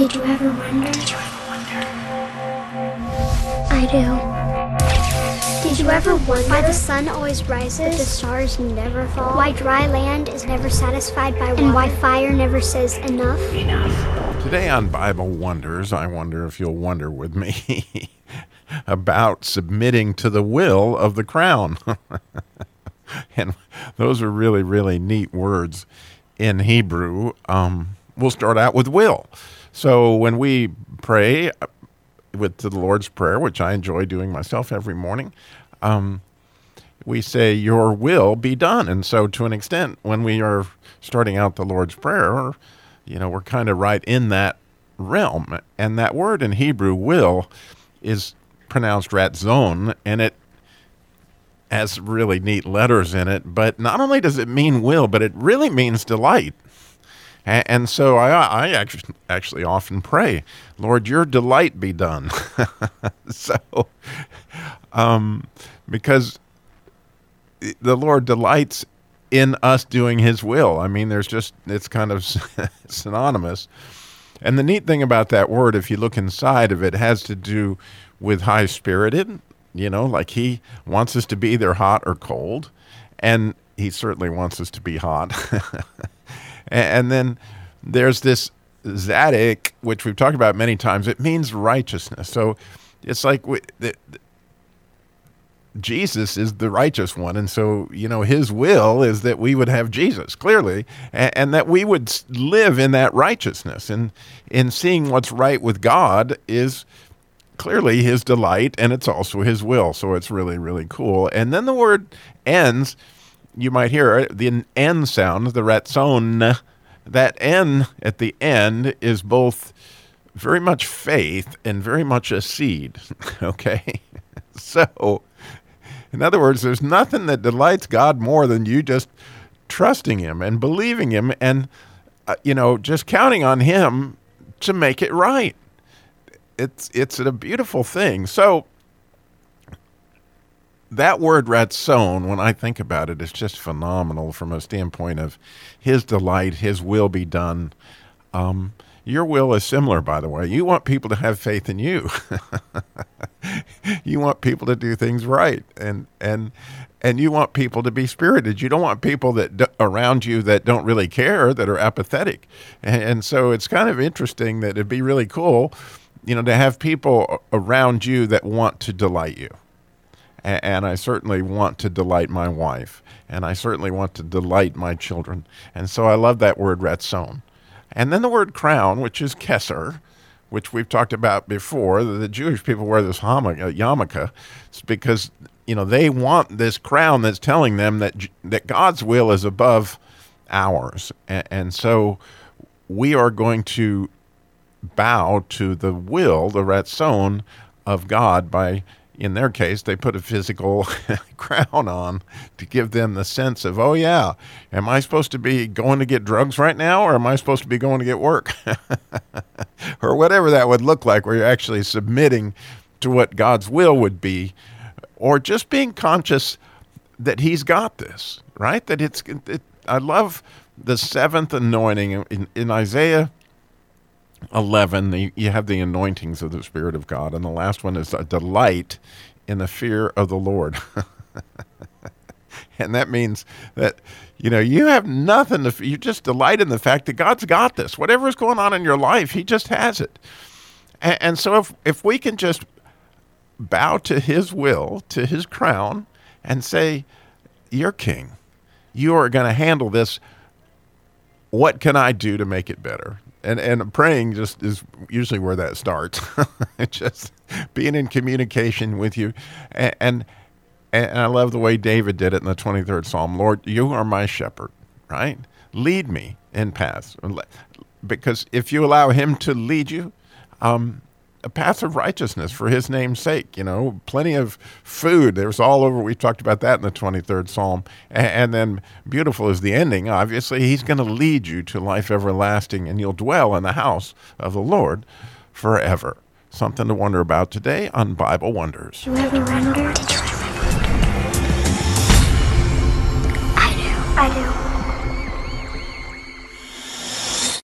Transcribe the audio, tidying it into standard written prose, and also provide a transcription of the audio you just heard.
Did you ever wonder? I do. Did you ever wonder why the sun always rises, but the stars never fall? Why dry land is never satisfied by water? And why fire never says enough? Enough. Today on Bible Wonders, I wonder if you'll wonder with me about submitting to the will of the crown. And those are really, really neat words in Hebrew. We'll start out with will. So when we pray with the Lord's Prayer, which I enjoy doing myself every morning, we say, your will be done. And so to an extent, when we are starting out the Lord's Prayer, we're kind of right in that realm. And that word in Hebrew, will, is pronounced ratzon, and it has really neat letters in it. But not only does it mean will, but it really means delight. And so I actually often pray, Lord, your delight be done. So, because the Lord delights in us doing his will. I mean, it's kind of synonymous. And the neat thing about that word, if you look inside of it, has to do with high-spirited, like he wants us to be either hot or cold. And he certainly wants us to be hot. And then there's this Zaddik, which we've talked about many times. It means righteousness. So it's like Jesus is the righteous one. And so, his will is that we would have Jesus, clearly, and that we would live in that righteousness. And in seeing what's right with God is clearly his delight, and it's also his will. So it's really, really cool. And then the word ends. You might hear the N sound, the ratzon. That N at the end is both very much faith and very much a seed, okay? So, in other words, there's nothing that delights God more than you just trusting him and believing him and, just counting on him to make it right. It's a beautiful thing. So, that word ratzon, when I think about it, is just phenomenal from a standpoint of his delight, his will be done. Your will is similar, by the way. You want people to have faith in you. You want people to do things right, and you want people to be spirited. You don't want people that around you that don't really care, that are apathetic. And so it's kind of interesting that it'd be really cool, to have people around you that want to delight you. And I certainly want to delight my wife, and I certainly want to delight my children. And so I love that word ratzon. And then the word crown, which is keser, which we've talked about before. The Jewish people wear this yarmulke because, they want this crown that's telling them that God's will is above ours. And so we are going to bow to the will, the ratzon of God by, in their case, they put a physical crown on to give them the sense of, oh yeah, am I supposed to be going to get drugs right now, or am I supposed to be going to get work? Or whatever that would look like, where you're actually submitting to what God's will would be, or just being conscious that he's got this, right? That I love the seventh anointing in Isaiah 11, you have the anointings of the Spirit of God, and the last one is a delight in the fear of the Lord. And that means that, you have nothing to fear. You just delight in the fact that God's got this. Whatever is going on in your life, he just has it. And so if we can just bow to his will, to his crown, and say, you're king. You are going to handle this. What can I do to make it better? And praying just is usually where that starts. Just being in communication with you. And I love the way David did it in the 23rd Psalm. Lord, you are my shepherd, right? Lead me in paths. Because if you allow him to lead you, a path of righteousness for his name's sake, plenty of food. There's all over. We talked about that in the 23rd Psalm. And then beautiful is the ending. Obviously, he's going to lead you to life everlasting, and you'll dwell in the house of the Lord forever. Something to wonder about today on Bible Wonders.